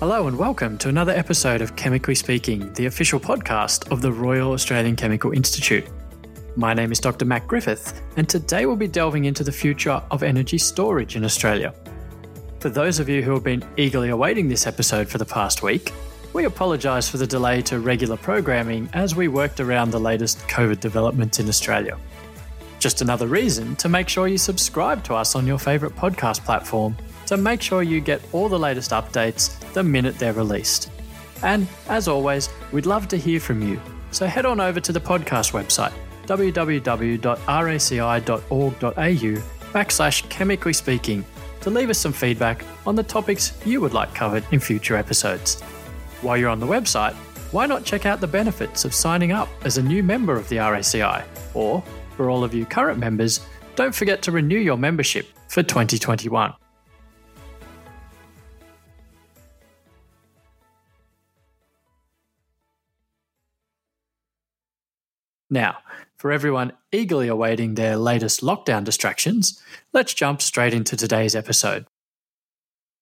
Hello and welcome to another episode of Chemically Speaking, the official podcast of the Royal Australian Chemical Institute. My name is Dr Matt Griffith, and today we'll be delving into the future of energy storage in Australia. For those of you who have been eagerly awaiting this episode for the past week, we apologise for the delay to regular programming as we worked around the latest COVID developments in Australia. Just another reason to make sure you subscribe to us on your favourite podcast platform to make sure you get all the latest updates the minute they're released. And as always, we'd love to hear from you. So head on over to the podcast website, www.raci.org.au/chemically speaking, to leave us some feedback on the topics you would like covered in future episodes. While you're on the website, why not check out the benefits of signing up as a new member of the RACI? Or, for all of you current members, don't forget to renew your membership for 2021. Now, for everyone eagerly awaiting their latest lockdown distractions, let's jump straight into today's episode.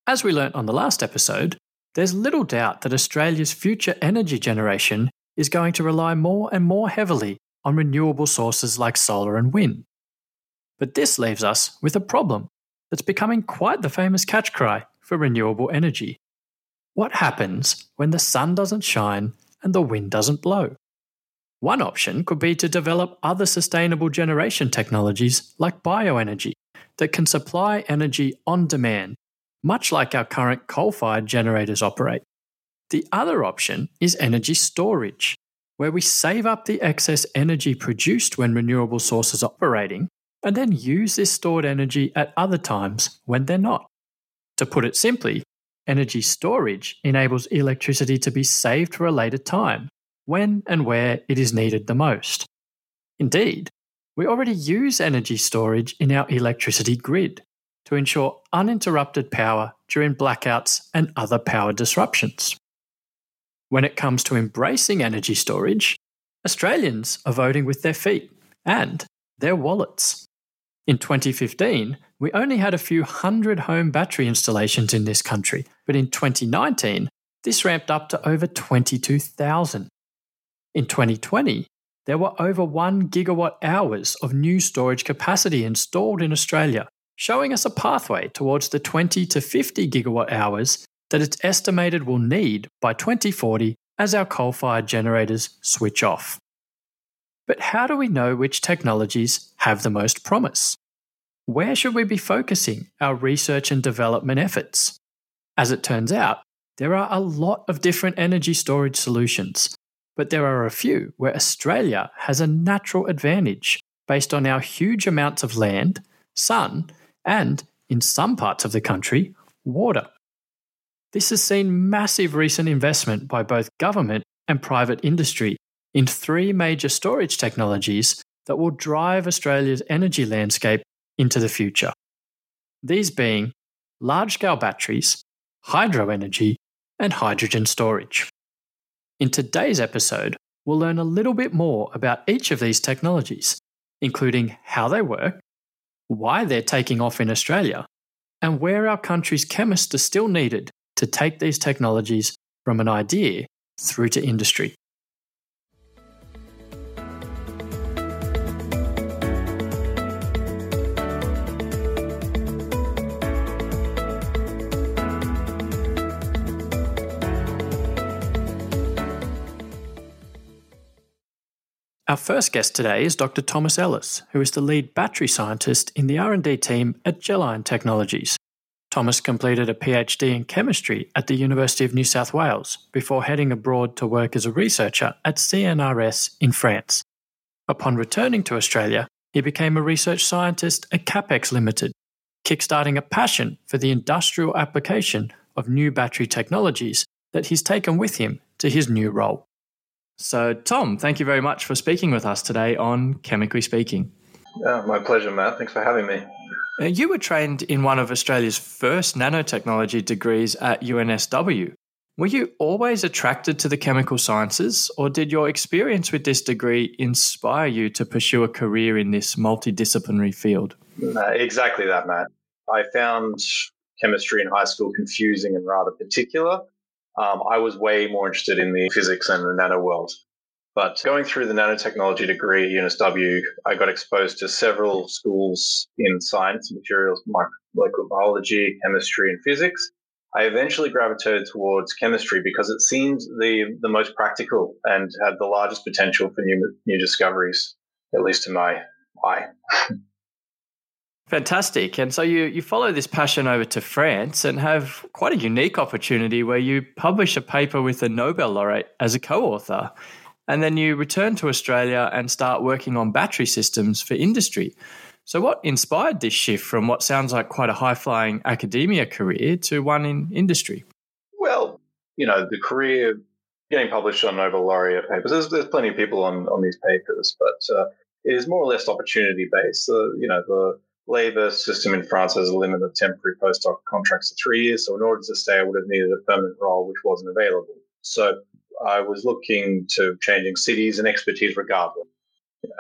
As we learnt on the last episode, there's little doubt that Australia's future energy generation is going to rely more and more heavily on renewable sources like solar and wind. But this leaves us with a problem that's becoming quite the famous catchcry for renewable energy. What happens when the sun doesn't shine and the wind doesn't blow? One option could be to develop other sustainable generation technologies like bioenergy that can supply energy on demand, much like our current coal-fired generators operate. The other option is energy storage, where we save up the excess energy produced when renewable sources are operating and then use this stored energy at other times when they're not. To put it simply, energy storage enables electricity to be saved for a later time, when and where it is needed the most. Indeed, we already use energy storage in our electricity grid to ensure uninterrupted power during blackouts and other power disruptions. When it comes to embracing energy storage, Australians are voting with their feet and their wallets. In 2015, we only had a few hundred home battery installations in this country, but in 2019, this ramped up to over 22,000. In 2020, there were over 1 gigawatt hours of new storage capacity installed in Australia, showing us a pathway towards the 20 to 50 gigawatt hours that it's estimated we'll need by 2040 as our coal-fired generators switch off. But how do we know which technologies have the most promise? Where should we be focusing our research and development efforts? As it turns out, there are a lot of different energy storage solutions, but there are a few where Australia has a natural advantage based on our huge amounts of land, sun, and, in some parts of the country, water. This has seen massive recent investment by both government and private industry in 3 major storage technologies that will drive Australia's energy landscape into the future. These being large-scale batteries, hydro energy, and hydrogen storage. In today's episode, we'll learn a little bit more about each of these technologies, including how they work, why they're taking off in Australia, and where our country's chemists are still needed to take these technologies from an idea through to industry. Our first guest today is Dr Thomas Ellis, who is the lead battery scientist in the R&D team at Gelion Technologies. Thomas completed a PhD in chemistry at the University of New South Wales before heading abroad to work as a researcher at CNRS in France. Upon returning to Australia, he became a research scientist at CapEx Limited, kickstarting a passion for the industrial application of new battery technologies that he's taken with him to his new role. So, Tom, thank you very much for speaking with us today on Chemically Speaking. My pleasure, Matt. Thanks for having me. You were trained in one of Australia's first nanotechnology degrees at UNSW. Were you always attracted to the chemical sciences, or did your experience with this degree inspire you to pursue a career in this multidisciplinary field? Exactly that, Matt. I found chemistry in high school confusing and rather particular. I was way more interested in the physics and the nano world. But going through the nanotechnology degree at UNSW, I got exposed to several schools in science, materials, microbiology, chemistry, and physics. I eventually gravitated towards chemistry because it seemed the most practical and had the largest potential for new discoveries, at least to my eye. Fantastic. And so you follow this passion over to France and have quite a unique opportunity where you publish a paper with a Nobel laureate as a co-author. And then you return to Australia and start working on battery systems for industry. So what inspired this shift from what sounds like quite a high-flying academia career to one in industry? Well, the career of getting published on Nobel laureate papers, there's plenty of people on these papers, but it is more or less opportunity-based. The labour system in France has a limit of temporary postdoc contracts of 3 years, so in order to stay, I would have needed a permanent role, which wasn't available. So I was looking to changing cities and expertise regardless.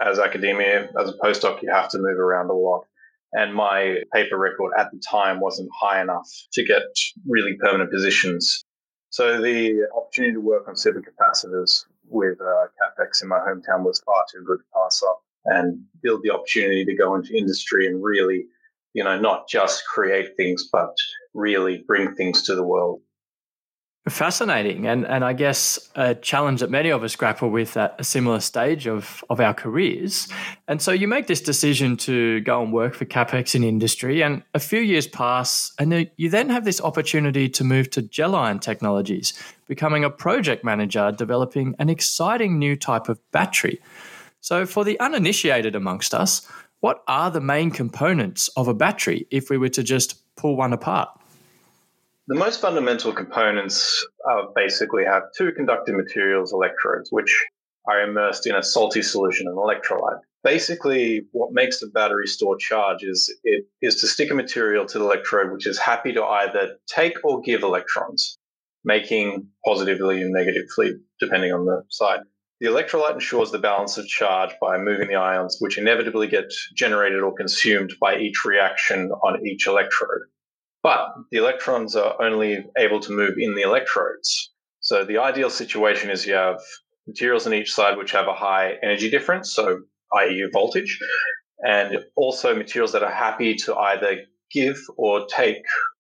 As academia, as a postdoc, you have to move around a lot. And my paper record at the time wasn't high enough to get really permanent positions. So the opportunity to work on super capacitors with CapEx in my hometown was far too good to pass up, and build the opportunity to go into industry and really, not just create things, but really bring things to the world. Fascinating. And I guess a challenge that many of us grapple with at a similar stage of our careers. And so you make this decision to go and work for CapEx in industry, and a few years pass, and you then have this opportunity to move to Gelion Technologies, becoming a project manager, developing an exciting new type of battery. So for the uninitiated amongst us, what are the main components of a battery if we were to just pull one apart? The most fundamental components basically have two conductive materials electrodes, which are immersed in a salty solution, an electrolyte. Basically, what makes the battery store charge is to stick a material to the electrode which is happy to either take or give electrons, making positively and negatively, depending on the side. The electrolyte ensures the balance of charge by moving the ions, which inevitably get generated or consumed by each reaction on each electrode. But the electrons are only able to move in the electrodes. So the ideal situation is you have materials on each side which have a high energy difference, so i.e. voltage, and also materials that are happy to either give or take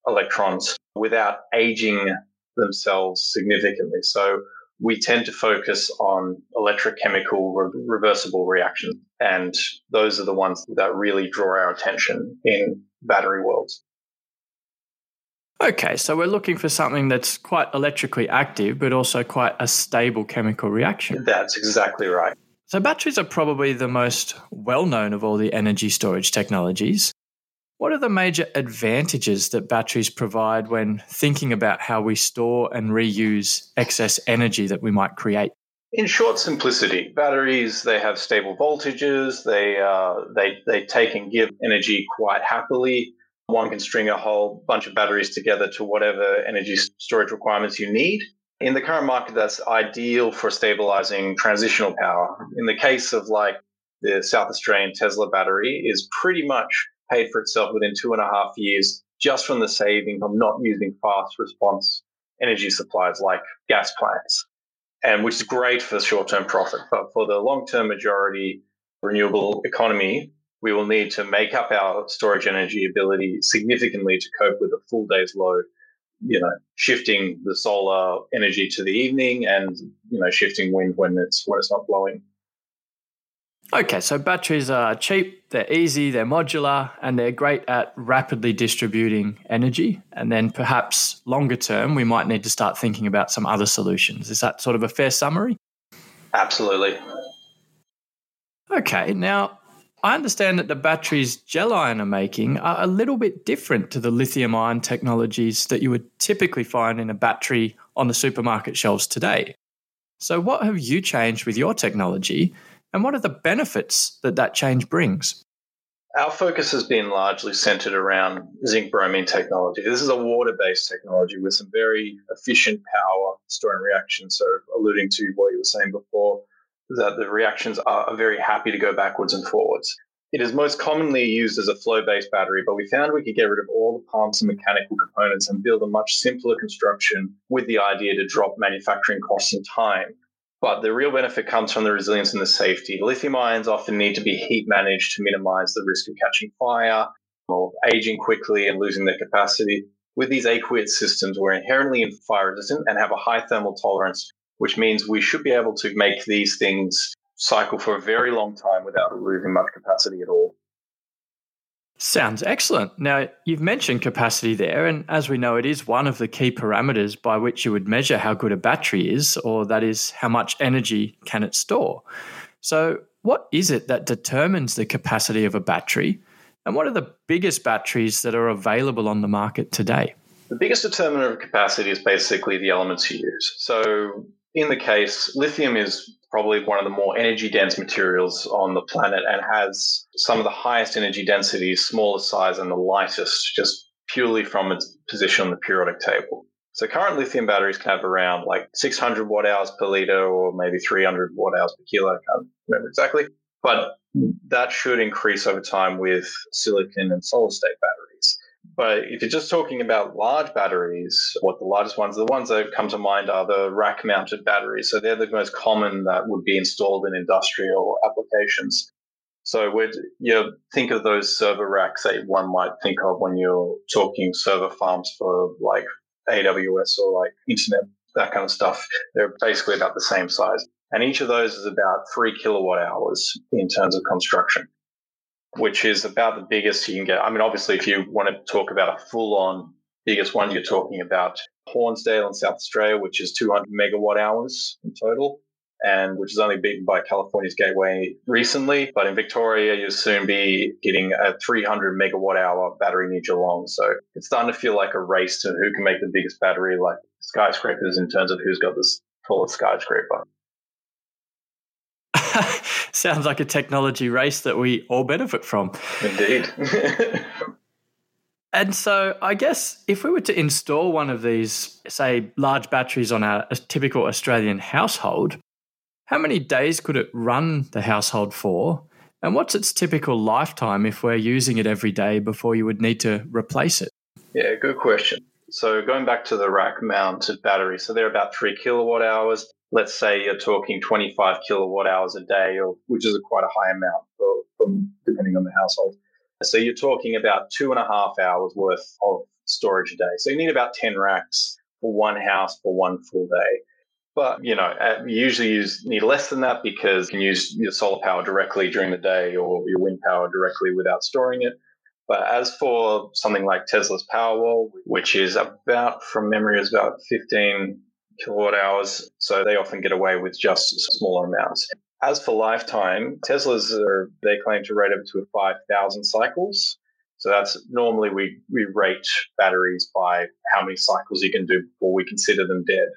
electrons without aging themselves significantly. So we tend to focus on electrochemical reversible reactions, and those are the ones that really draw our attention in battery worlds. Okay, so we're looking for something that's quite electrically active, but also quite a stable chemical reaction. That's exactly right. So batteries are probably the most well-known of all the energy storage technologies. What are the major advantages that batteries provide when thinking about how we store and reuse excess energy that we might create? In short simplicity, batteries, they have stable voltages, they take and give energy quite happily. One can string a whole bunch of batteries together to whatever energy storage requirements you need. In the current market, that's ideal for stabilizing transitional power. In the case of the South Australian Tesla battery is pretty much paid for itself within 2.5 years just from the saving from not using fast response energy supplies like gas plants, and which is great for short-term profit. But for the long-term majority renewable economy, we will need to make up our storage energy ability significantly to cope with a full day's load, shifting the solar energy to the evening and, shifting wind when it's not blowing. Okay, so batteries are cheap, they're easy, they're modular, and they're great at rapidly distributing energy. And then perhaps longer term, we might need to start thinking about some other solutions. Is that sort of a fair summary? Absolutely. Okay, now I understand that the batteries Gelion are making are a little bit different to the lithium-ion technologies that you would typically find in a battery on the supermarket shelves today. So what have you changed with your technology, and what are the benefits that change brings? Our focus has been largely centred around zinc-bromine technology. This is a water-based technology with some very efficient power storing reactions, so alluding to what you were saying before, that the reactions are very happy to go backwards and forwards. It is most commonly used as a flow-based battery, but we found we could get rid of all the pumps and mechanical components and build a much simpler construction with the idea to drop manufacturing costs and time. But the real benefit comes from the resilience and the safety. Lithium ions often need to be heat managed to minimize the risk of catching fire or aging quickly and losing their capacity. With these aqueous systems, we're inherently fire resistant and have a high thermal tolerance, which means we should be able to make these things cycle for a very long time without losing much capacity at all. Sounds excellent. Now, you've mentioned capacity there, and as we know, it is one of the key parameters by which you would measure how good a battery is, or that is, how much energy can it store. So what is it that determines the capacity of a battery, and what are the biggest batteries that are available on the market today? The biggest determiner of capacity is basically the elements you use. So in the case, lithium is probably one of the more energy-dense materials on the planet and has some of the highest energy densities, smallest size, and the lightest, just purely from its position on the periodic table. So current lithium batteries can have around 600 watt-hours per litre or maybe 300 watt-hours per kilo. I can't remember exactly. But that should increase over time with silicon and solid-state batteries. But if you're just talking about large batteries, what the largest ones, the ones that come to mind are the rack-mounted batteries. So they're the most common that would be installed in industrial applications. So think of those server racks that one might think of when you're talking server farms for AWS or internet, that kind of stuff. They're basically about the same size. And each of those is about 3 kilowatt hours in terms of construction, which is about the biggest you can get. I mean, obviously, if you want to talk about a full-on biggest one, you're talking about Hornsdale in South Australia, which is 200 megawatt hours in total, and which is only beaten by California's Gateway recently. But in Victoria, you'll soon be getting a 300 megawatt hour battery near Geelong. So it's starting to feel like a race to who can make the biggest battery, like skyscrapers, in terms of who's got the tallest skyscraper. Sounds like a technology race that we all benefit from. Indeed. And so I guess if we were to install one of these, say, large batteries on a typical Australian household, how many days could it run the household for? And what's its typical lifetime if we're using it every day before you would need to replace it? Yeah, good question. So going back to the rack-mounted battery, so they're about 3 kilowatt hours. Let's say you're talking 25 kilowatt hours a day, which is quite a high amount depending on the household. So you're talking about 2.5 hours worth of storage a day. So you need about 10 racks for one house for one full day. But, you usually need less than that because you can use your solar power directly during the day or your wind power directly without storing it. But as for something like Tesla's Powerwall, which is about 15 kilowatt hours, so they often get away with just smaller amounts. As for lifetime, Teslas they claim to rate up to 5,000 cycles. So that's normally we rate batteries by how many cycles you can do before we consider them dead.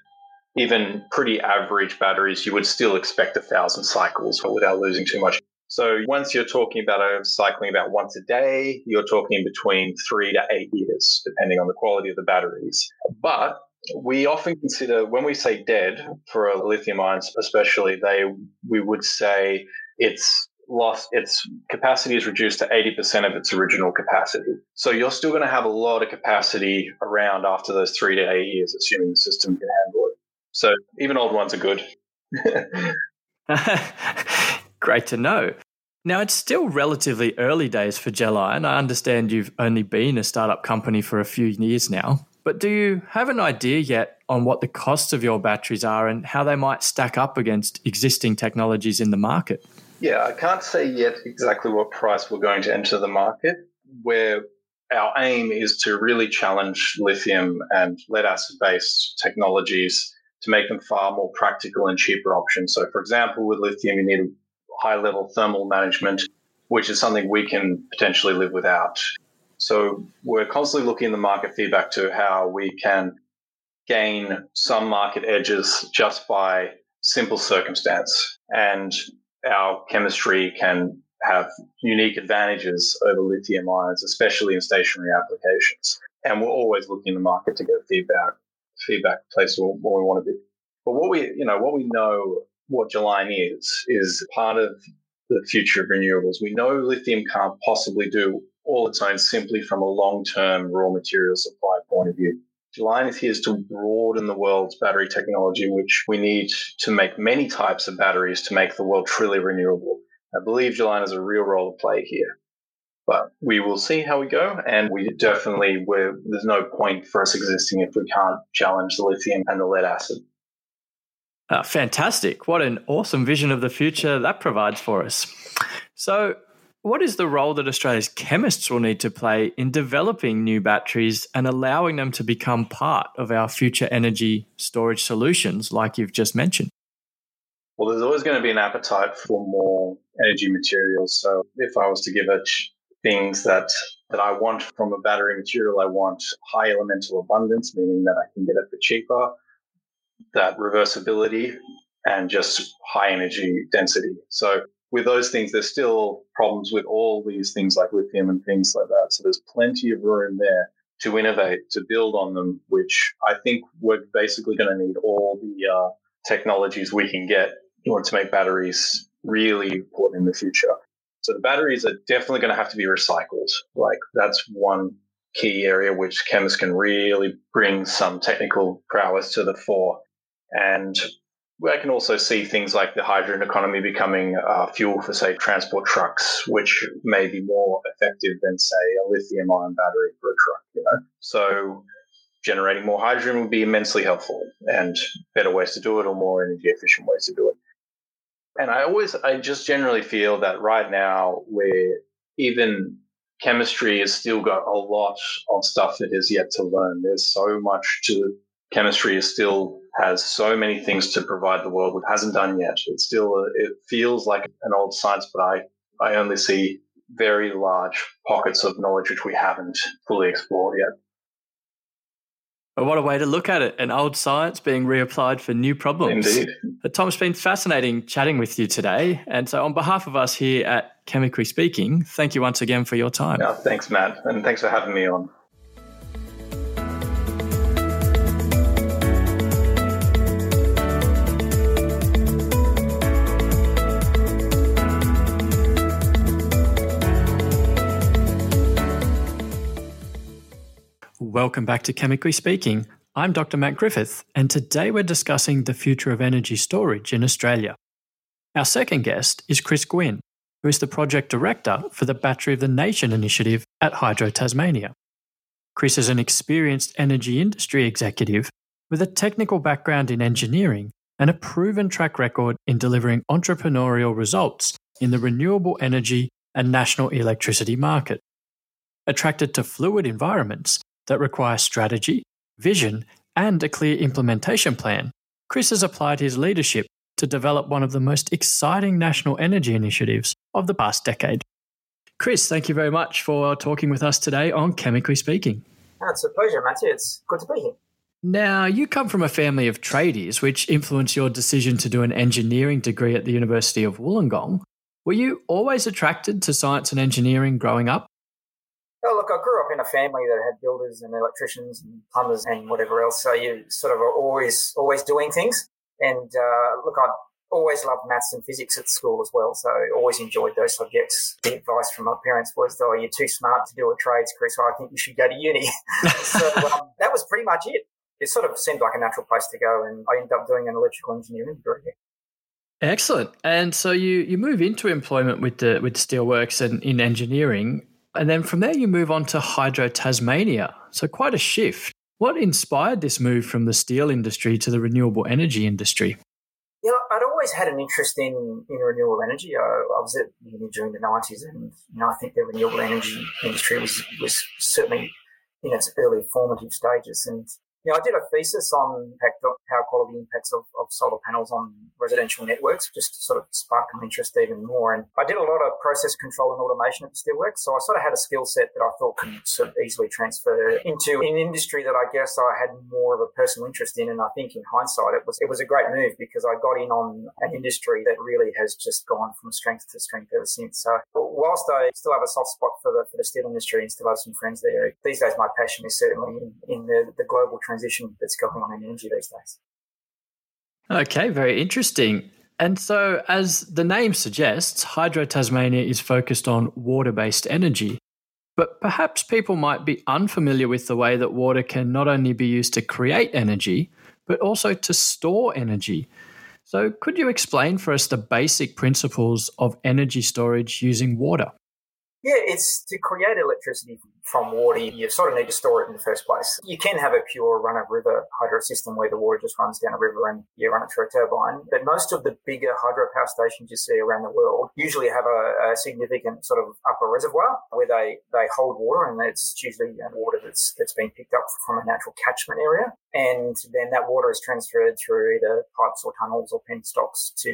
Even pretty average batteries, you would still expect 1,000 cycles without losing too much. So once you're talking about cycling about once a day, you're talking between 3 to 8 years, depending on the quality of the batteries. But we often consider, when we say dead for a lithium ion especially, we would say it's lost, its capacity is reduced to 80% of its original capacity. So you're still going to have a lot of capacity around after those 3 to 8 years, assuming the system can handle it. So even old ones are good. Great to know. Now, it's still relatively early days for Gelion. I understand you've only been a startup company for a few years now. But do you have an idea yet on what the costs of your batteries are and how they might stack up against existing technologies in the market? Yeah, I can't say yet exactly what price we're going to enter the market, where our aim is to really challenge lithium and lead-acid-based technologies to make them far more practical and cheaper options. So, for example, with lithium, you need high-level thermal management, which is something we can potentially live without. So we're constantly looking in the market feedback to how we can gain some market edges just by simple circumstance. And our chemistry can have unique advantages over lithium ions, especially in stationary applications. And we're always looking in the market to get feedback place where we want to be. But what we know what Gelion is part of the future of renewables. We know lithium can't possibly do all its own simply from a long-term raw material supply point of view. Gelion is here to broaden the world's battery technology, which we need to make many types of batteries to make the world truly renewable. I believe Gelion has a real role to play here. But we will see how we go, and there's no point for us existing if we can't challenge the lithium and the lead acid. Fantastic. What an awesome vision of the future that provides for us. So what is the role that Australia's chemists will need to play in developing new batteries and allowing them to become part of our future energy storage solutions like you've just mentioned? Well, there's always going to be an appetite for more energy materials. So if I was to give it things that I want from a battery material, I want high elemental abundance, meaning that I can get it for cheaper, that reversibility, and just high energy density. So with those things, there's still problems with all these things like lithium and things like that. So there's plenty of room there to innovate, to build on them, which I think we're basically going to need all the technologies we can get in order to make batteries really important in the future. So the batteries are definitely going to have to be recycled. Like, that's one key area which chemists can really bring some technical prowess to the fore. And I can also see things like the hydrogen economy becoming fuel for, say, transport trucks, which may be more effective than, say, a lithium-ion battery for a truck. So generating more hydrogen would be immensely helpful, and better ways to do it or more energy-efficient ways to do it. And I just generally feel that right now, where even chemistry has still got a lot of stuff that is yet to learn. Chemistry still has so many things to provide the world with, hasn't done yet. It feels like an old science, but I only see very large pockets of knowledge which we haven't fully explored yet. Well, what a way to look at it, an old science being reapplied for new problems. Indeed. But Tom, it's been fascinating chatting with you today. And so on behalf of us here at Chemically Speaking, thank you once again for your time. Yeah, thanks, Matt, and thanks for having me on. Welcome back to Chemically Speaking. I'm Dr. Matt Griffith, and today we're discussing the future of energy storage in Australia. Our second guest is Chris Gwynne, who is the Project Director for the Battery of the Nation initiative at Hydro Tasmania. Chris is an experienced energy industry executive with a technical background in engineering and a proven track record in delivering entrepreneurial results in the renewable energy and national electricity market. Attracted to fluid environments that require strategy, vision, and a clear implementation plan, Chris has applied his leadership to develop one of the most exciting national energy initiatives of the past decade. Chris, thank you very much for talking with us today on Chemically Speaking. Oh, it's a pleasure, Matthew. It's good to be here. Now, you come from a family of tradies, which influenced your decision to do an engineering degree at the University of Wollongong. Were you always attracted to science and engineering growing up? Well, look, I grew up in a family that had builders and electricians and plumbers and whatever else, so you sort of are always doing things. And look, I always loved maths and physics at school as well, so I always enjoyed those subjects. The advice from my parents was, "Oh, you're too smart to do a trades, Chris, so I think you should go to uni." So that was pretty much it. It sort of seemed like a natural place to go, and I ended up doing an electrical engineering degree. Excellent. And so you move into employment with Steelworks and in engineering. And then from there, you move on to Hydro Tasmania. So quite a shift. What inspired this move from the steel industry to the renewable energy industry? Yeah, I'd always had an interest in renewable energy. I was at uni during the 90s, and I think the renewable energy industry was certainly in its early formative stages. And I did a thesis on power quality impacts of solar panels on residential networks, just to sort of spark an interest even more. And I did a lot of process control and automation at the Steelworks, so I sort of had a skill set that I thought could sort of easily transfer into an industry that I guess I had more of a personal interest in. And I think in hindsight, it was a great move, because I got in on an industry that really has just gone from strength to strength ever since. So whilst I still have a soft spot for the steel industry and still have some friends there, these days my passion is certainly in the global transition that's going on in energy these days. Okay, very interesting. And so, as the name suggests, Hydro Tasmania is focused on water-based energy. But perhaps people might be unfamiliar with the way that water can not only be used to create energy, but also to store energy. So could you explain for us the basic principles of energy storage using water? Yeah, it's to create electricity from water, you sort of need to store it in the first place. You can have a pure run-of-river hydro system where the water just runs down a river and you run it through a turbine. But most of the bigger hydropower stations you see around the world usually have a significant sort of upper reservoir where they hold water, and it's usually water that's been picked up from a natural catchment area. And then that water is transferred through either pipes or tunnels or penstocks to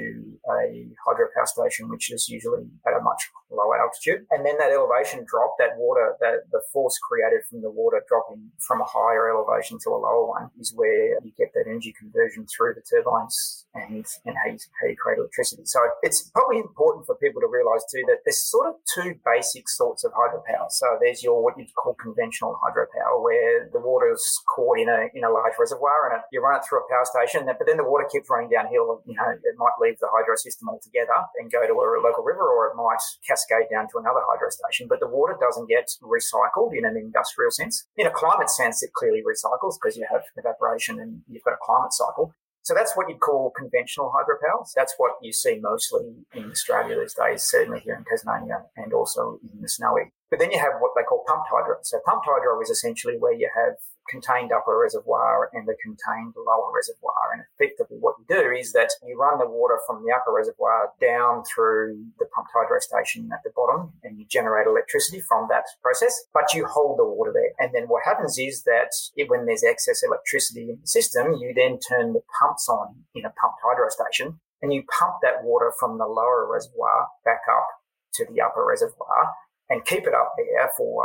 a hydropower station, which is usually at a much lower altitude. And then that elevation drop, that water, that the force created from the water dropping from a higher elevation to a lower one, is where you get that energy conversion through the turbines and how you create electricity. So it's probably important for people to realise too that there's sort of two basic sorts of hydropower. So there's your what you'd call conventional hydropower, where the water's caught in a large reservoir and you run it through a power station, but then the water keeps running downhill. You know, it might leave the hydro system altogether and go to a local river, or it might cascade down to another hydro station. But the water doesn't get recycled in an industrial sense. In a climate sense, it clearly recycles because you have evaporation and you've got a climate cycle. So that's what you'd call conventional hydropower. That's what you see mostly in Australia these days, certainly here in Tasmania and also in the Snowy. But then you have what they call pumped hydro. So pumped hydro is essentially where you have contained upper reservoir and the contained lower reservoir. And effectively what you do is that you run the water from the upper reservoir down through the pumped hydro station at the bottom, and you generate electricity from that process, but you hold the water there. And then what happens is that when there's excess electricity in the system, you then turn the pumps on in a pumped hydro station, and you pump that water from the lower reservoir back up to the upper reservoir and keep it up there for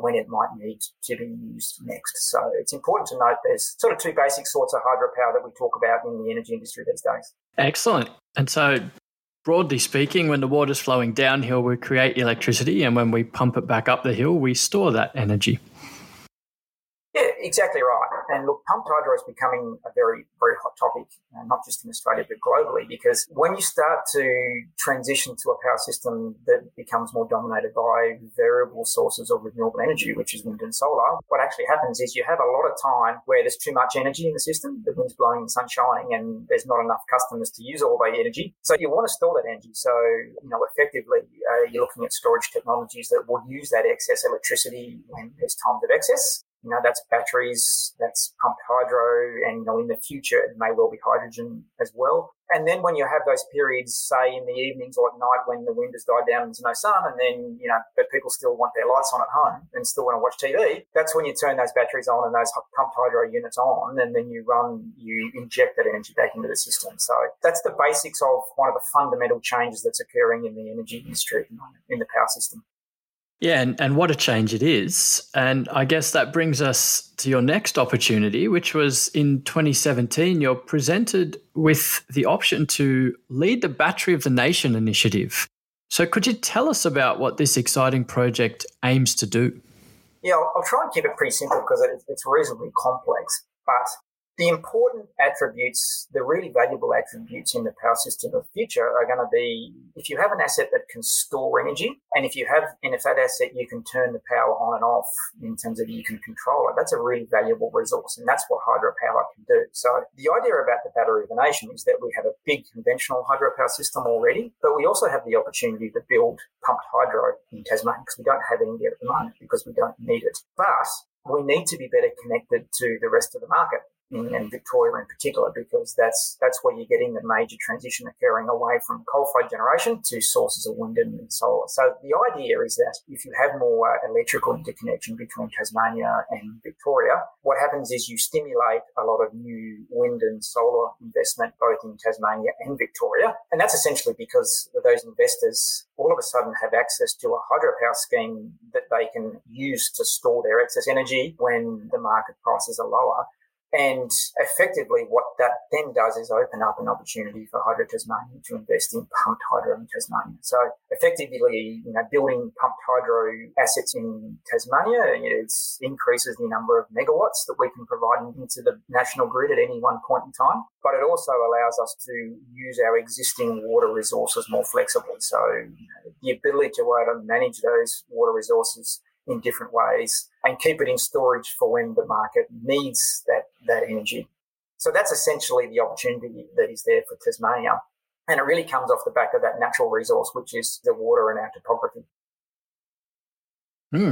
when it might need to be used next. So it's important to note there's sort of two basic sorts of hydropower that we talk about in the energy industry these days. Excellent. And so broadly speaking, when the water's flowing downhill, we create electricity, and when we pump it back up the hill, we store that energy. Yeah, exactly right. And look, pumped hydro is becoming a very, very hot topic, not just in Australia, but globally, because when you start to transition to a power system that becomes more dominated by variable sources of renewable energy, which is wind and solar, what actually happens is you have a lot of time where there's too much energy in the system, the wind's blowing, the sun's shining, and there's not enough customers to use all that energy. So you want to store that energy. So, you know, effectively, you're looking at storage technologies that will use that excess electricity when there's times of excess. You know, that's batteries, that's pumped hydro, and, you know, in the future it may well be hydrogen as well. And then when you have those periods, say in the evenings or at night when the wind has died down and there's no sun, and then, you know, but people still want their lights on at home and still want to watch TV, that's when you turn those batteries on and those pumped hydro units on, and then you inject that energy back into the system. So that's the basics of one of the fundamental changes that's occurring in the energy industry at the moment, in the power system. Yeah, and what a change it is. And I guess that brings us to your next opportunity, which was in 2017, you're presented with the option to lead the Battery of the Nation initiative. So could you tell us about what this exciting project aims to do? Yeah, I'll try and keep it pretty simple because it's reasonably complex, but the important attributes, the really valuable attributes in the power system of the future are going to be if you have an asset that can store energy, and if that asset you can turn the power on and off in terms of you can control it, that's a really valuable resource, and that's what hydropower can do. So the idea about the Battery of the Nation is that we have a big conventional hydropower system already, but we also have the opportunity to build pumped hydro in Tasmania because we don't have any at the moment because we don't need it. But we need to be better connected to the rest of the market, in Victoria in particular, because that's where you're getting the major transition occurring away from coal-fired generation to sources of wind and solar. So the idea is that if you have more electrical interconnection between Tasmania and Victoria, what happens is you stimulate a lot of new wind and solar investment both in Tasmania and Victoria. And that's essentially because those investors all of a sudden have access to a hydropower scheme that they can use to store their excess energy when the market prices are lower. And effectively what that then does is open up an opportunity for Hydro Tasmania to invest in pumped hydro in Tasmania. So effectively, building pumped hydro assets in Tasmania, it increases the number of megawatts that we can provide into the national grid at any one point in time. But it also allows us to use our existing water resources more flexibly. So the ability to manage those water resources in different ways and keep it in storage for when the market needs that energy. So that's essentially the opportunity that is there for Tasmania. And it really comes off the back of that natural resource, which is the water and our topography.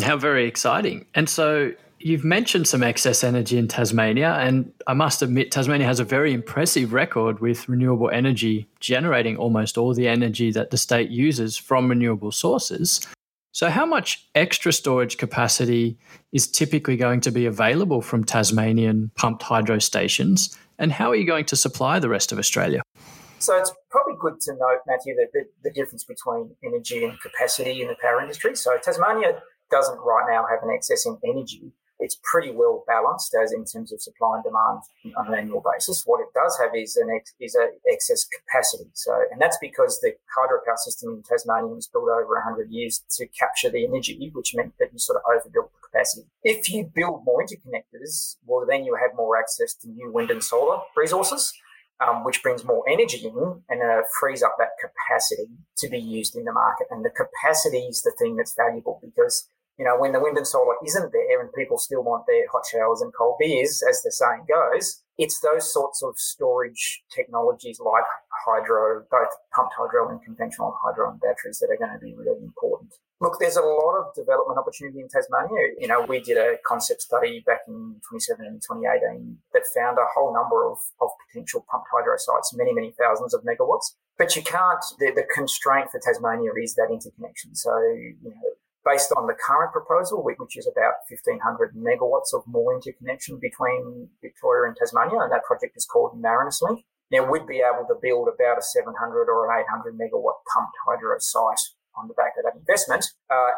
How very exciting. And so you've mentioned some excess energy in Tasmania, and I must admit Tasmania has a very impressive record with renewable energy, generating almost all the energy that the state uses from renewable sources. So how much extra storage capacity is typically going to be available from Tasmanian pumped hydro stations, and how are you going to supply the rest of Australia? So it's probably good to note, Matthew, that the difference between energy and capacity in the power industry. So Tasmania doesn't right now have an excess in energy. It's pretty well balanced as in terms of supply and demand on an annual basis. What it does have is an excess capacity. So, and that's because the hydropower system in Tasmania was built over 100 years to capture the energy, which meant that you sort of overbuilt the capacity. If you build more interconnectors, well, then you have more access to new wind and solar resources, which brings more energy in and frees up that capacity to be used in the market. And the capacity is the thing that's valuable because when the wind and solar isn't there and people still want their hot showers and cold beers, as the saying goes, it's those sorts of storage technologies like hydro, both pumped hydro and conventional hydro and batteries that are going to be really important. Look, there's a lot of development opportunity in Tasmania. We did a concept study back in 2017 and 2018 that found a whole number of potential pumped hydro sites, many, many thousands of megawatts. But you can't, the constraint for Tasmania is that interconnection. So, based on the current proposal, which is about 1,500 megawatts of more interconnection between Victoria and Tasmania, and that project is called Marinus Link. Now, we'd be able to build about a 700 or an 800 megawatt pumped hydro site on the back of that investment,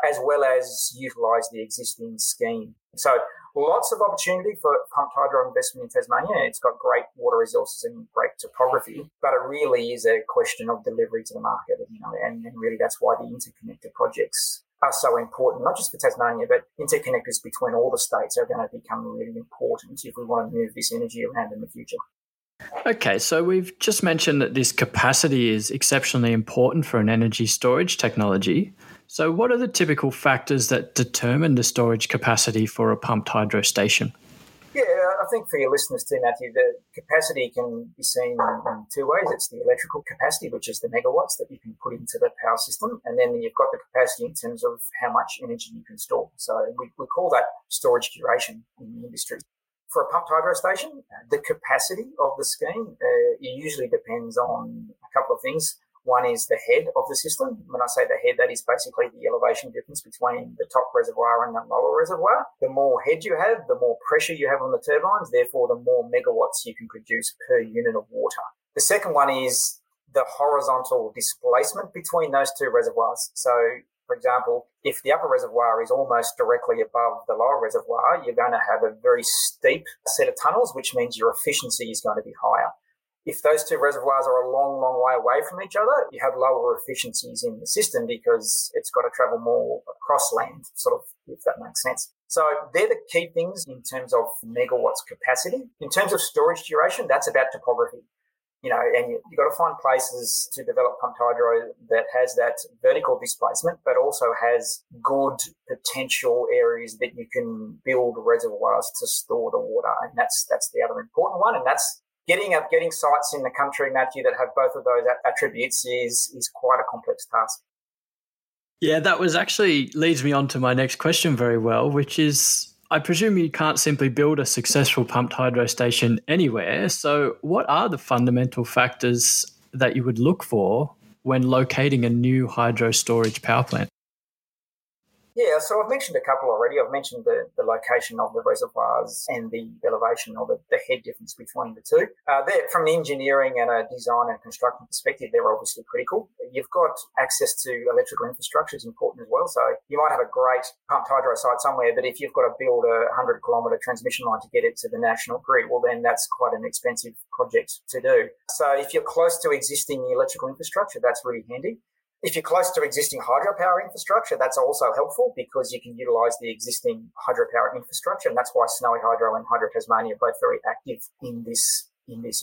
as well as utilise the existing scheme. So lots of opportunity for pumped hydro investment in Tasmania. It's got great water resources and great topography, but it really is a question of delivery to the market, and really that's why the interconnector projects are so important, not just for Tasmania, but interconnectors between all the states are going to become really important if we want to move this energy around in the future. Okay, so we've just mentioned that this capacity is exceptionally important for an energy storage technology. So what are the typical factors that determine the storage capacity for a pumped hydro station? Yeah, I think for your listeners too, Matthew, the capacity can be seen in two ways. It's the electrical capacity, which is the megawatts that you can put into the power system, and then you've got the capacity in terms of how much energy you can store. So we call that storage duration in the industry. For a pumped hydro station, the capacity of the scheme usually depends on a couple of things. One is the head of the system. When I say the head, that is basically the elevation difference between the top reservoir and the lower reservoir. The more head you have, the more pressure you have on the turbines, therefore the more megawatts you can produce per unit of water. The second one is the horizontal displacement between those two reservoirs. So, for example, if the upper reservoir is almost directly above the lower reservoir, you're going to have a very steep set of tunnels, which means your efficiency is going to be higher. If those two reservoirs are a long, long way away from each other, you have lower efficiencies in the system because it's got to travel more across land, sort of, if that makes sense. So they're the key things in terms of megawatts capacity. In terms of storage duration, that's about topography. And you've got to find places to develop pumped hydro that has that vertical displacement, but also has good potential areas that you can build reservoirs to store the water. And that's the other important one. And that's Getting sites in the country, Matthew, that have both of those attributes is quite a complex task. Yeah, that was actually leads me on to my next question very well, which is, I presume you can't simply build a successful pumped hydro station anywhere. So what are the fundamental factors that you would look for when locating a new hydro storage power plant? Yeah, so I've mentioned a couple already. I've mentioned the location of the reservoirs and the elevation or the head difference between the two. From an engineering and a design and construction perspective, they're obviously critical. You've got access to electrical infrastructure is important as well. So you might have a great pumped hydro site somewhere, but if you've got to build a 100-kilometre transmission line to get it to the national grid, well, then that's quite an expensive project to do. So if you're close to existing electrical infrastructure, that's really handy. If you're close to existing hydropower infrastructure, that's also helpful because you can utilise the existing hydropower infrastructure, and that's why Snowy Hydro and Hydro Tasmania are both very active in this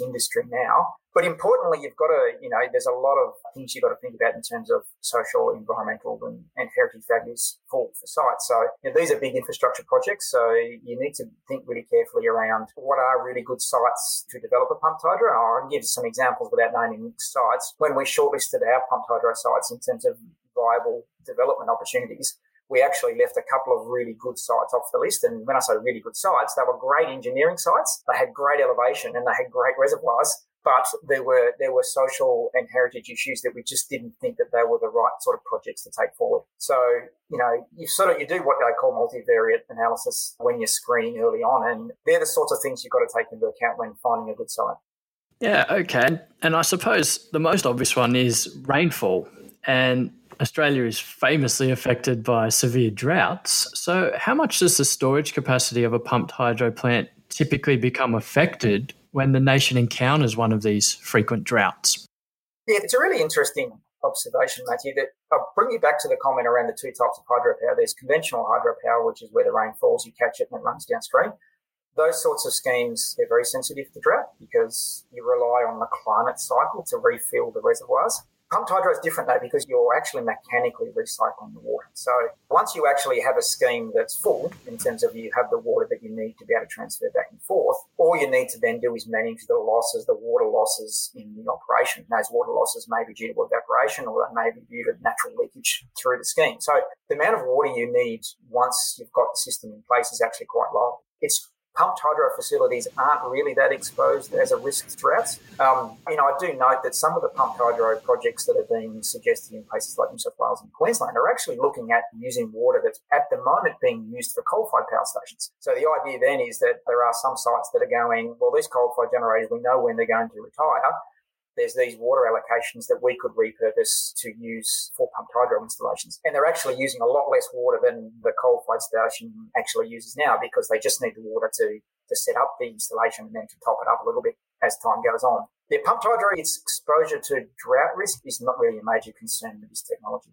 industry now. But importantly, you've got to, there's a lot of things you've got to think about in terms of social, environmental and heritage values for sites. So these are big infrastructure projects. So you need to think really carefully around what are really good sites to develop a pumped hydro. And I'll give you some examples without naming sites. When we shortlisted our pumped hydro sites in terms of viable development opportunities, we actually left a couple of really good sites off the list. And when I say really good sites, they were great engineering sites. They had great elevation and they had great reservoirs. But there were social and heritage issues that we just didn't think that they were the right sort of projects to take forward. So, you do what they call multivariate analysis when you're screening early on. And they're the sorts of things you've got to take into account when finding a good site. Yeah, okay. And I suppose the most obvious one is rainfall. And Australia is famously affected by severe droughts. So how much does the storage capacity of a pumped hydro plant typically become affected when the nation encounters one of these frequent droughts? Yeah, it's a really interesting observation, Matthew, that I'll bring you back to the comment around the two types of hydropower. There's conventional hydropower, which is where the rain falls, you catch it and it runs downstream. Those sorts of schemes, they're very sensitive to drought because you rely on the climate cycle to refill the reservoirs. Pumped hydro is different though because you're actually mechanically recycling the water. So once you actually have a scheme that's full in terms of you have the water that you need to be able to transfer back and forth, all you need to then do is manage the water losses in the operation. Those water losses may be due to evaporation or that may be due to natural leakage through the scheme. So the amount of water you need once you've got the system in place is actually quite low. Pumped hydro facilities aren't really that exposed as a risk to droughts. I do note that some of the pumped hydro projects that are being suggested in places like New South Wales and Queensland are actually looking at using water that's at the moment being used for coal-fired power stations. So the idea then is that there are some sites that are going, well, these coal-fired generators, we know when they're going to retire. There's these water allocations that we could repurpose to use for pumped hydro installations. And they're actually using a lot less water than the coal-fired station actually uses now because they just need the water to set up the installation and then to top it up a little bit as time goes on. The pumped hydro, its exposure to drought risk is not really a major concern with this technology.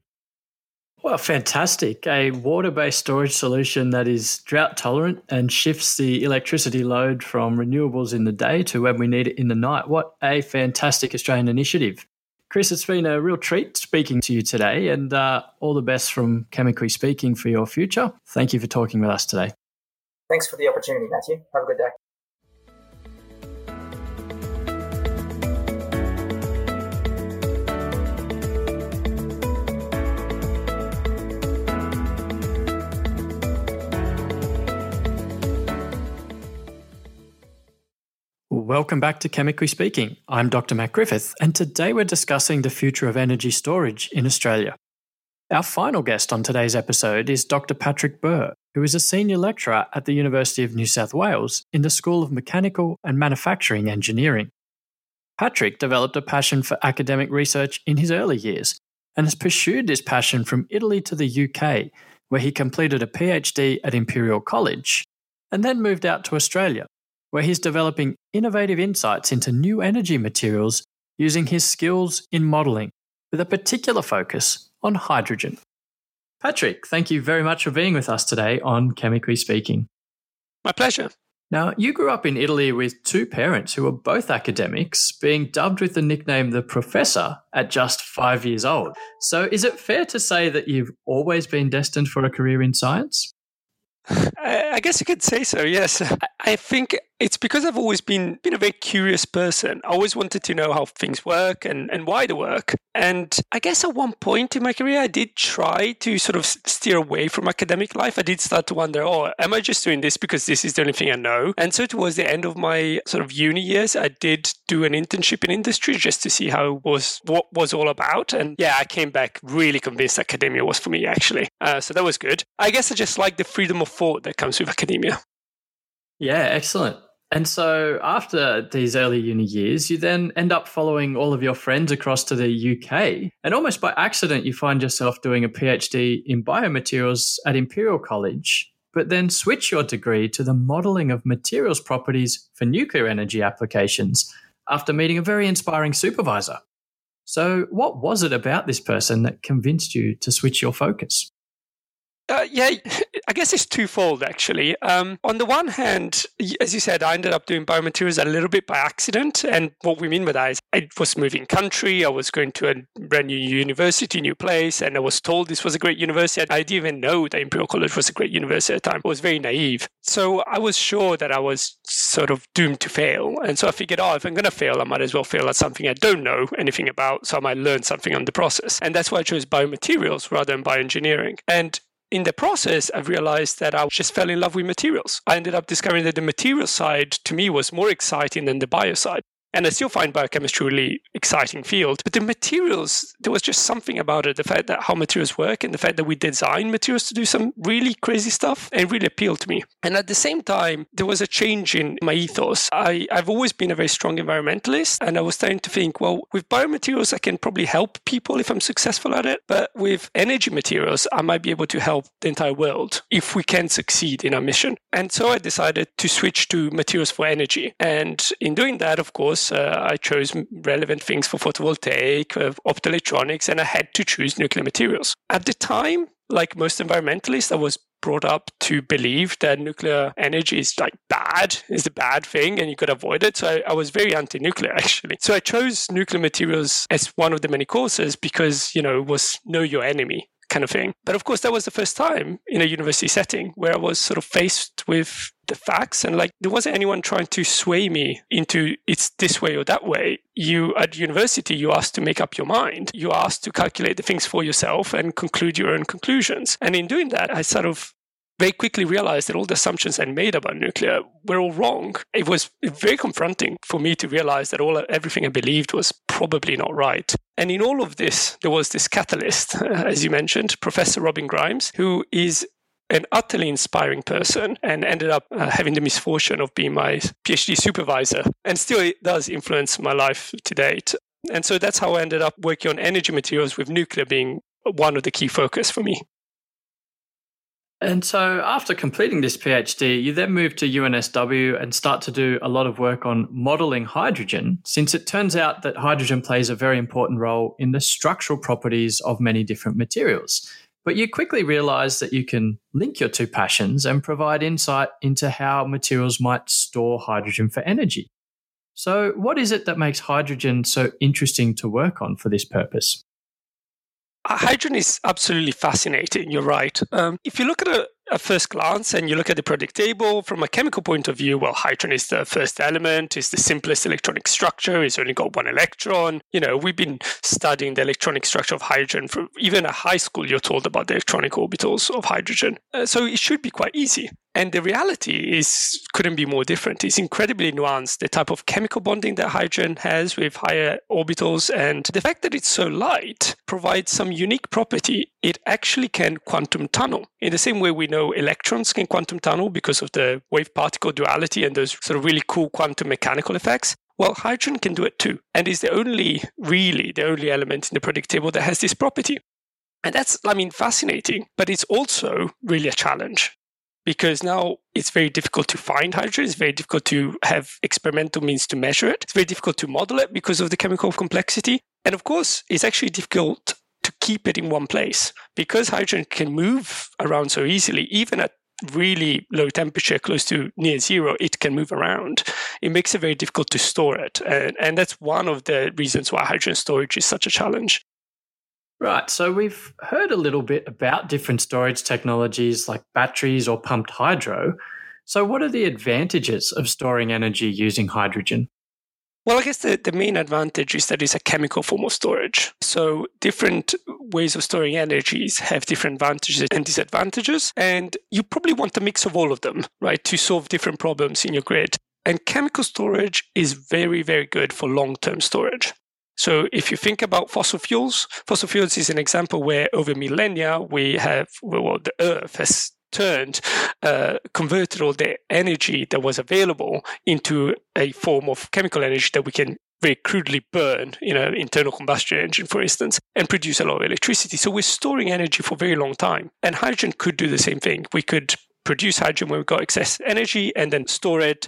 Well, fantastic. A water-based storage solution that is drought-tolerant and shifts the electricity load from renewables in the day to when we need it in the night. What a fantastic Australian initiative. Chris, it's been a real treat speaking to you today and all the best from Chemically Speaking for your future. Thank you for talking with us today. Thanks for the opportunity, Matthew. Have a good day. Welcome back to Chemically Speaking. I'm Dr. Matt Griffith, and today we're discussing the future of energy storage in Australia. Our final guest on today's episode is Dr. Patrick Burr, who is a senior lecturer at the University of New South Wales in the School of Mechanical and Manufacturing Engineering. Patrick developed a passion for academic research in his early years and has pursued this passion from Italy to the UK, where he completed a PhD at Imperial College and then moved out to Australia, where he's developing innovative insights into new energy materials using his skills in modelling, with a particular focus on hydrogen. Patrick, thank you very much for being with us today on Chemically Speaking. My pleasure. Now, you grew up in Italy with two parents who were both academics, being dubbed with the nickname The Professor at just 5 years old. So is it fair to say that you've always been destined for a career in science? I guess you could say so, yes. I think It's because I've always been a very curious person. I always wanted to know how things work and why they work. And I guess at one point in my career, I did try to sort of steer away from academic life. I did start to wonder, am I just doing this because this is the only thing I know? And so towards the end of my sort of uni years, I did do an internship in industry just to see how it was, what it was all about. And yeah, I came back really convinced academia was for me, actually. So that was good. I guess I just like the freedom of thought that comes with academia. Yeah, excellent. And so after these early uni years, you then end up following all of your friends across to the UK. And almost by accident, you find yourself doing a PhD in biomaterials at Imperial College, but then switch your degree to the modelling of materials properties for nuclear energy applications after meeting a very inspiring supervisor. So what was it about this person that convinced you to switch your focus? Yeah, I guess it's twofold, actually. On the one hand, as you said, I ended up doing biomaterials a little bit by accident. And what we mean by that is I was moving country. I was going to a brand new university, new place. And I was told this was a great university. I didn't even know that Imperial College was a great university at the time. I was very naive. So I was sure that I was sort of doomed to fail. And so I figured, if I'm going to fail, I might as well fail at something I don't know anything about. So I might learn something on the process. And that's why I chose biomaterials rather than bioengineering. And in the process, I've realized that I just fell in love with materials. I ended up discovering that the material side to me was more exciting than the bio side. And I still find biochemistry a really exciting field. But the materials, there was just something about it, the fact that how materials work and the fact that we design materials to do some really crazy stuff, and really appealed to me. And at the same time, there was a change in my ethos. I've always been a very strong environmentalist, and I was starting to think, with biomaterials, I can probably help people if I'm successful at it. But with energy materials, I might be able to help the entire world if we can succeed in our mission. And so I decided to switch to materials for energy. And in doing that, of course, I chose relevant things for photovoltaic, optoelectronics, and I had to choose nuclear materials. At the time, like most environmentalists, I was brought up to believe that nuclear energy is bad, is the bad thing, and you could avoid it. So I was very anti-nuclear, actually. So I chose nuclear materials as one of the many courses because, it was know your enemy kind of thing. But of course, that was the first time in a university setting where I was sort of faced with the facts, and there wasn't anyone trying to sway me into it's this way or that way. You at university, you're asked to make up your mind. You're asked to calculate the things for yourself and conclude your own conclusions. And in doing that, I sort of very quickly realized that all the assumptions I made about nuclear were all wrong. It was very confronting for me to realize that everything I believed was probably not right. And in all of this, there was this catalyst, as you mentioned, Professor Robin Grimes, who is an utterly inspiring person and ended up having the misfortune of being my PhD supervisor, and still does influence my life to date. And so that's how I ended up working on energy materials, with nuclear being one of the key focus for me. And so after completing this PhD, you then move to UNSW and start to do a lot of work on modelling hydrogen, since it turns out that hydrogen plays a very important role in the structural properties of many different materials. But you quickly realised that you can link your two passions and provide insight into how materials might store hydrogen for energy. So what is it that makes hydrogen so interesting to work on for this purpose? Hydrogen is absolutely fascinating. You're right. If you look at at first glance and you look at the periodic table from a chemical point of view, hydrogen is the first element, it's the simplest electronic structure, it's only got one electron. We've been studying the electronic structure of hydrogen from even at high school. You're told about the electronic orbitals of hydrogen. So it should be quite easy. And the reality couldn't be more different. It's incredibly nuanced, the type of chemical bonding that hydrogen has with higher orbitals, and the fact that it's so light provides some unique property. It actually can quantum tunnel. In the same way we know electrons can quantum tunnel because of the wave-particle duality and those sort of really cool quantum mechanical effects, hydrogen can do it too. And is the only element in the periodic table that has this property. And that's, fascinating, but it's also really a challenge. Because now it's very difficult to find hydrogen. It's very difficult to have experimental means to measure it. It's very difficult to model it because of the chemical complexity. And of course, it's actually difficult to keep it in one place. Because hydrogen can move around so easily, even at really low temperature, close to near zero, it can move around. It makes it very difficult to store it. And that's one of the reasons why hydrogen storage is such a challenge. Right, so we've heard a little bit about different storage technologies like batteries or pumped hydro. So what are the advantages of storing energy using hydrogen? Well, I guess the main advantage is that it's a chemical form of storage. So different ways of storing energies have different advantages and disadvantages. And you probably want a mix of all of them, right, to solve different problems in your grid. And chemical storage is very, very good for long-term storage. So if you think about fossil fuels is an example where over millennia we have, well, the Earth has converted all the energy that was available into a form of chemical energy that we can very crudely burn in an internal combustion engine, for instance, and produce a lot of electricity. So we're storing energy for a very long time. And hydrogen could do the same thing. We could produce hydrogen when we've got excess energy and then store it,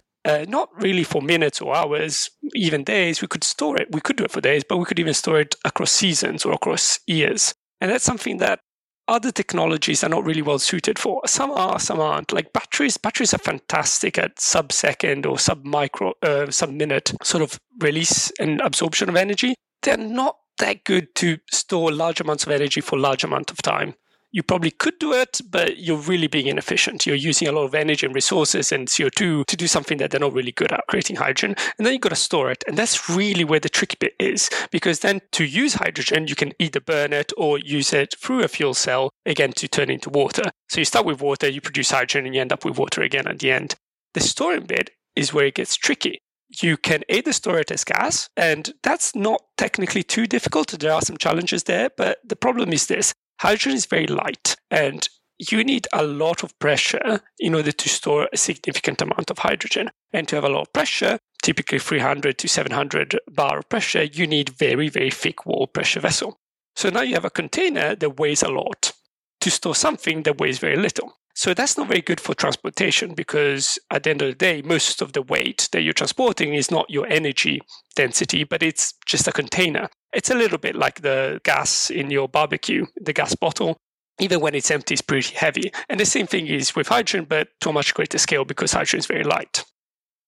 not really for minutes or hours, even days. We could store it. We could do it for days, but we could even store it across seasons or across years. And that's something that other technologies are not really well suited for. Some are, some aren't. Like batteries, batteries are fantastic at sub-second or sub-minute sort of release and absorption of energy. They're not that good to store large amounts of energy for large amount of time. You probably could do it, but you're really being inefficient. You're using a lot of energy and resources and CO2 to do something that they're not really good at, creating hydrogen. And then you've got to store it. And that's really where the tricky bit is, because then to use hydrogen, you can either burn it or use it through a fuel cell, again, to turn into water. So you start with water, you produce hydrogen, and you end up with water again at the end. The storing bit is where it gets tricky. You can either store it as gas, and that's not technically too difficult. There are some challenges there, but the problem is this. Hydrogen is very light, and you need a lot of pressure in order to store a significant amount of hydrogen. And to have a lot of pressure, typically 300 to 700 bar of pressure, you need very, very thick wall pressure vessel. So now you have a container that weighs a lot to store something that weighs very little. So that's not very good for transportation, because at the end of the day, most of the weight that you're transporting is not your energy density, but it's just a container. It's a little bit like the gas in your barbecue, the gas bottle. Even when it's empty, it's pretty heavy. And the same thing is with hydrogen, but to a much greater scale because hydrogen is very light.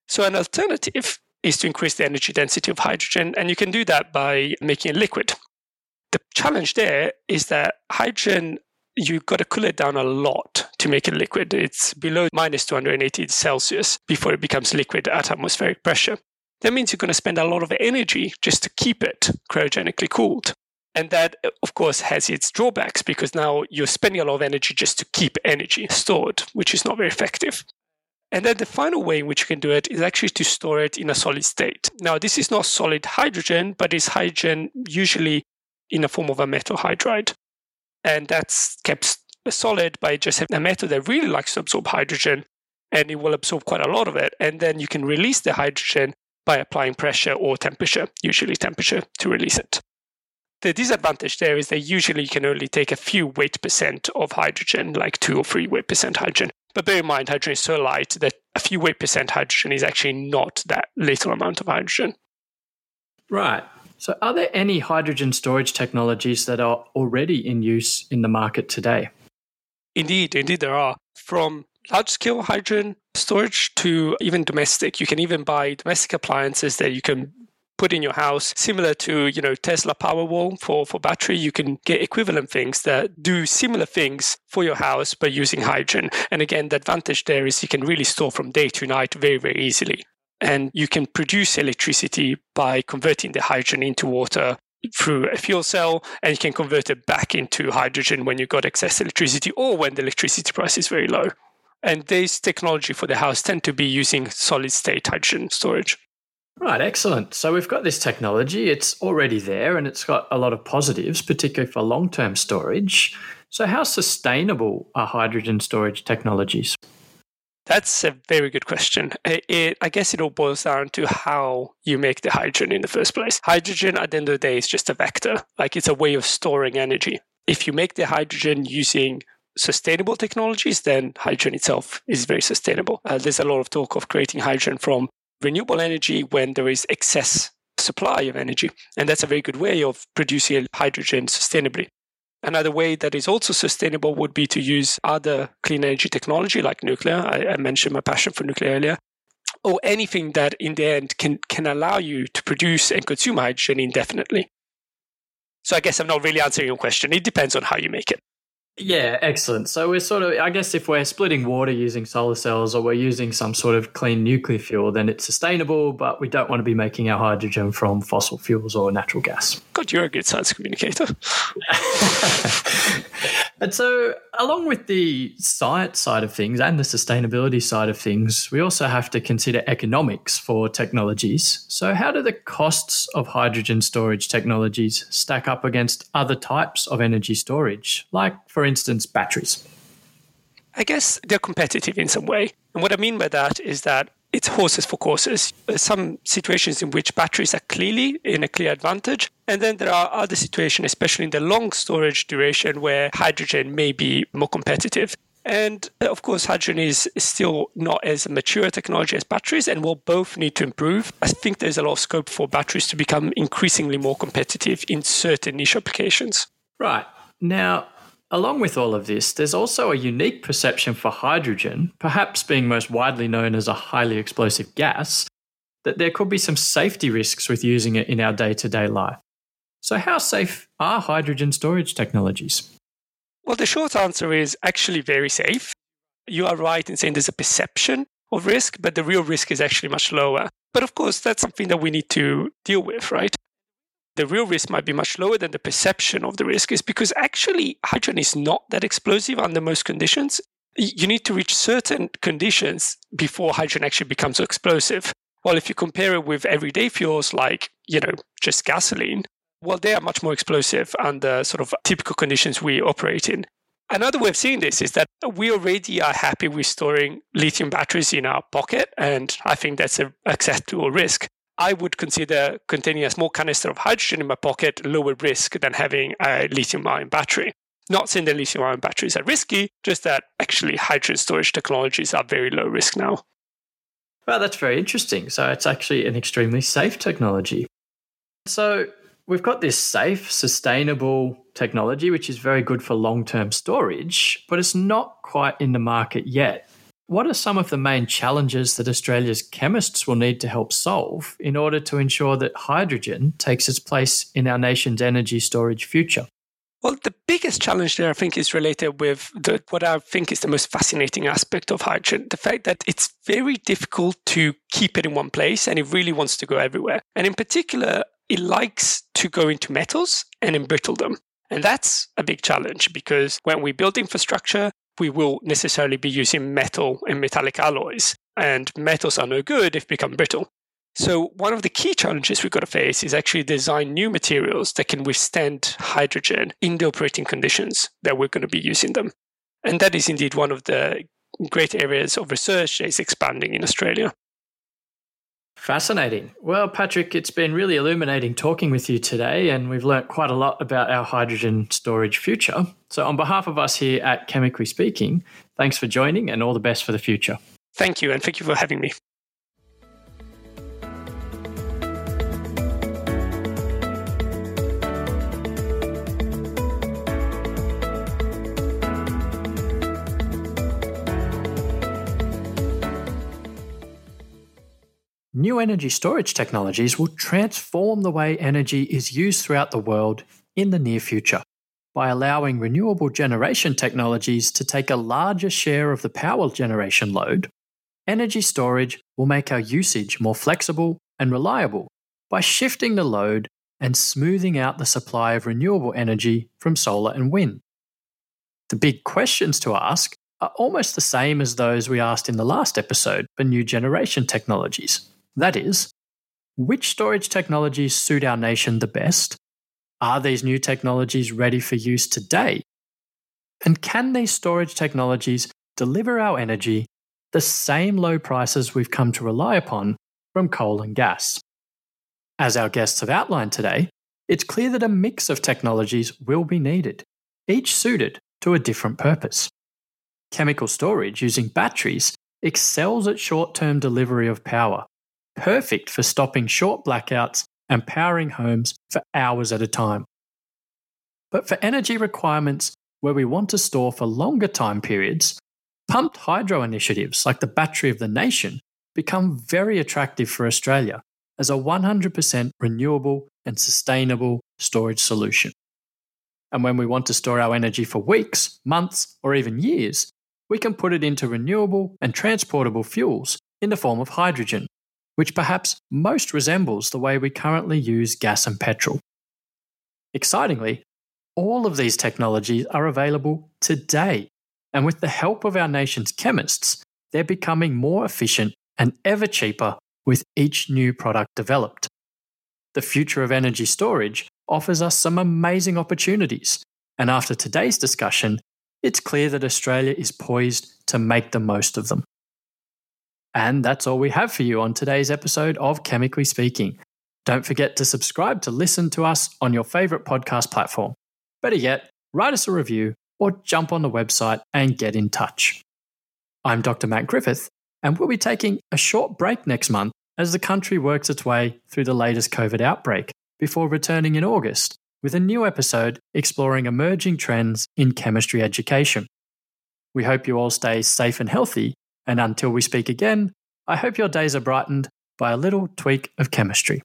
So an alternative is to increase the energy density of hydrogen, and you can do that by making it liquid. The challenge there is that hydrogen, you've got to cool it down a lot to make it liquid. It's below minus 280 Celsius before it becomes liquid at atmospheric pressure. That means you're going to spend a lot of energy just to keep it cryogenically cooled. And that, of course, has its drawbacks, because now you're spending a lot of energy just to keep energy stored, which is not very effective. And then the final way in which you can do it is actually to store it in a solid state. Now, this is not solid hydrogen, but it's hydrogen usually in the form of a metal hydride. And that's kept solid by just having a metal that really likes to absorb hydrogen, and it will absorb quite a lot of it. And then you can release the hydrogen by applying pressure or temperature, usually temperature, to release it. The disadvantage there is that usually you can only take a few weight percent of hydrogen, like 2 or 3 weight percent hydrogen. But bear in mind, hydrogen is so light that a few weight percent hydrogen is actually not that little amount of hydrogen. Right. So are there any hydrogen storage technologies that are already in use in the market today? Indeed, there are. From large-scale hydrogen storage to even domestic. You can even buy domestic appliances that you can put in your house, similar to, Tesla Powerwall for battery. You can get equivalent things that do similar things for your house by using hydrogen. And again, the advantage there is you can really store from day to night very, very easily. And you can produce electricity by converting the hydrogen into water through a fuel cell, and you can convert it back into hydrogen when you've got excess electricity or when the electricity price is very low. And this technology for the house tend to be using solid-state hydrogen storage. Right, excellent. So we've got this technology. It's already there, and it's got a lot of positives, particularly for long-term storage. So how sustainable are hydrogen storage technologies? That's a very good question. I guess it all boils down to how you make the hydrogen in the first place. Hydrogen, at the end of the day, is just a vector. Like, it's a way of storing energy. If you make the hydrogen using sustainable technologies, then hydrogen itself is very sustainable. There's a lot of talk of creating hydrogen from renewable energy when there is excess supply of energy. And that's a very good way of producing hydrogen sustainably. Another way that is also sustainable would be to use other clean energy technology like nuclear. I mentioned my passion for nuclear earlier. Or anything that in the end can allow you to produce and consume hydrogen indefinitely. So I guess I'm not really answering your question. It depends on how you make it. Yeah, excellent. So we're sort of, I guess if we're splitting water using solar cells or we're using some sort of clean nuclear fuel, then it's sustainable, but we don't want to be making our hydrogen from fossil fuels or natural gas. God, you're a good science communicator. And so along with the science side of things and the sustainability side of things, we also have to consider economics for technologies. So how do the costs of hydrogen storage technologies stack up against other types of energy storage, like, for instance, batteries? I guess they're competitive in some way. And what I mean by that is that it's horses for courses. There's some situations in which batteries are clearly in a clear advantage. And then there are other situations, especially in the long storage duration, where hydrogen may be more competitive. And of course, hydrogen is still not as mature a technology as batteries, and we'll both need to improve. I think there's a lot of scope for batteries to become increasingly more competitive in certain niche applications. Right. Now, along with all of this, there's also a unique perception for hydrogen, perhaps being most widely known as a highly explosive gas, that there could be some safety risks with using it in our day-to-day life. So how safe are hydrogen storage technologies? Well, the short answer is actually very safe. You are right in saying there's a perception of risk, but the real risk is actually much lower. But of course, that's something that we need to deal with, right? The real risk might be much lower than the perception of the risk is because actually hydrogen is not that explosive under most conditions. You need to reach certain conditions before hydrogen actually becomes explosive. Well, if you compare it with everyday fuels like, just gasoline, well, they are much more explosive under sort of typical conditions we operate in. Another way of seeing this is that we already are happy with storing lithium batteries in our pocket, and I think that's an acceptable risk. I would consider containing a small canister of hydrogen in my pocket lower risk than having a lithium-ion battery. Not saying that lithium-ion batteries are risky, just that actually hydrogen storage technologies are very low risk now. Well, that's very interesting. So it's actually an extremely safe technology. So we've got this safe, sustainable technology, which is very good for long-term storage, but it's not quite in the market yet. What are some of the main challenges that Australia's chemists will need to help solve in order to ensure that hydrogen takes its place in our nation's energy storage future? Well, the biggest challenge there, I think, is related with what I think is the most fascinating aspect of hydrogen, the fact that it's very difficult to keep it in one place and it really wants to go everywhere. And in particular, it likes to go into metals and embrittle them. And that's a big challenge because when we build infrastructure, we will necessarily be using metal and metallic alloys. And metals are no good if they become brittle. So one of the key challenges we've got to face is actually design new materials that can withstand hydrogen in the operating conditions that we're going to be using them. And that is indeed one of the great areas of research that is expanding in Australia. Fascinating. Well, Patrick, it's been really illuminating talking with you today, and we've learnt quite a lot about our hydrogen storage future. So on behalf of us here at Chemically Speaking, thanks for joining and all the best for the future. Thank you, and thank you for having me. New energy storage technologies will transform the way energy is used throughout the world in the near future by allowing renewable generation technologies to take a larger share of the power generation load. Energy storage will make our usage more flexible and reliable by shifting the load and smoothing out the supply of renewable energy from solar and wind. The big questions to ask are almost the same as those we asked in the last episode for new generation technologies. That is, which storage technologies suit our nation the best? Are these new technologies ready for use today? And can these storage technologies deliver our energy the same low prices we've come to rely upon from coal and gas? As our guests have outlined today, it's clear that a mix of technologies will be needed, each suited to a different purpose. Chemical storage using batteries excels at short-term delivery of power, perfect for stopping short blackouts and powering homes for hours at a time. But for energy requirements where we want to store for longer time periods, pumped hydro initiatives like the Battery of the Nation become very attractive for Australia as a 100% renewable and sustainable storage solution. And when we want to store our energy for weeks, months, or even years, we can put it into renewable and transportable fuels in the form of hydrogen, which perhaps most resembles the way we currently use gas and petrol. Excitingly, all of these technologies are available today, and with the help of our nation's chemists, they're becoming more efficient and ever cheaper with each new product developed. The future of energy storage offers us some amazing opportunities, and after today's discussion, it's clear that Australia is poised to make the most of them. And that's all we have for you on today's episode of Chemically Speaking. Don't forget to subscribe to listen to us on your favourite podcast platform. Better yet, write us a review or jump on the website and get in touch. I'm Dr. Matt Griffith, and we'll be taking a short break next month as the country works its way through the latest COVID outbreak before returning in August with a new episode exploring emerging trends in chemistry education. We hope you all stay safe and healthy, and until we speak again, I hope your days are brightened by a little tweak of chemistry.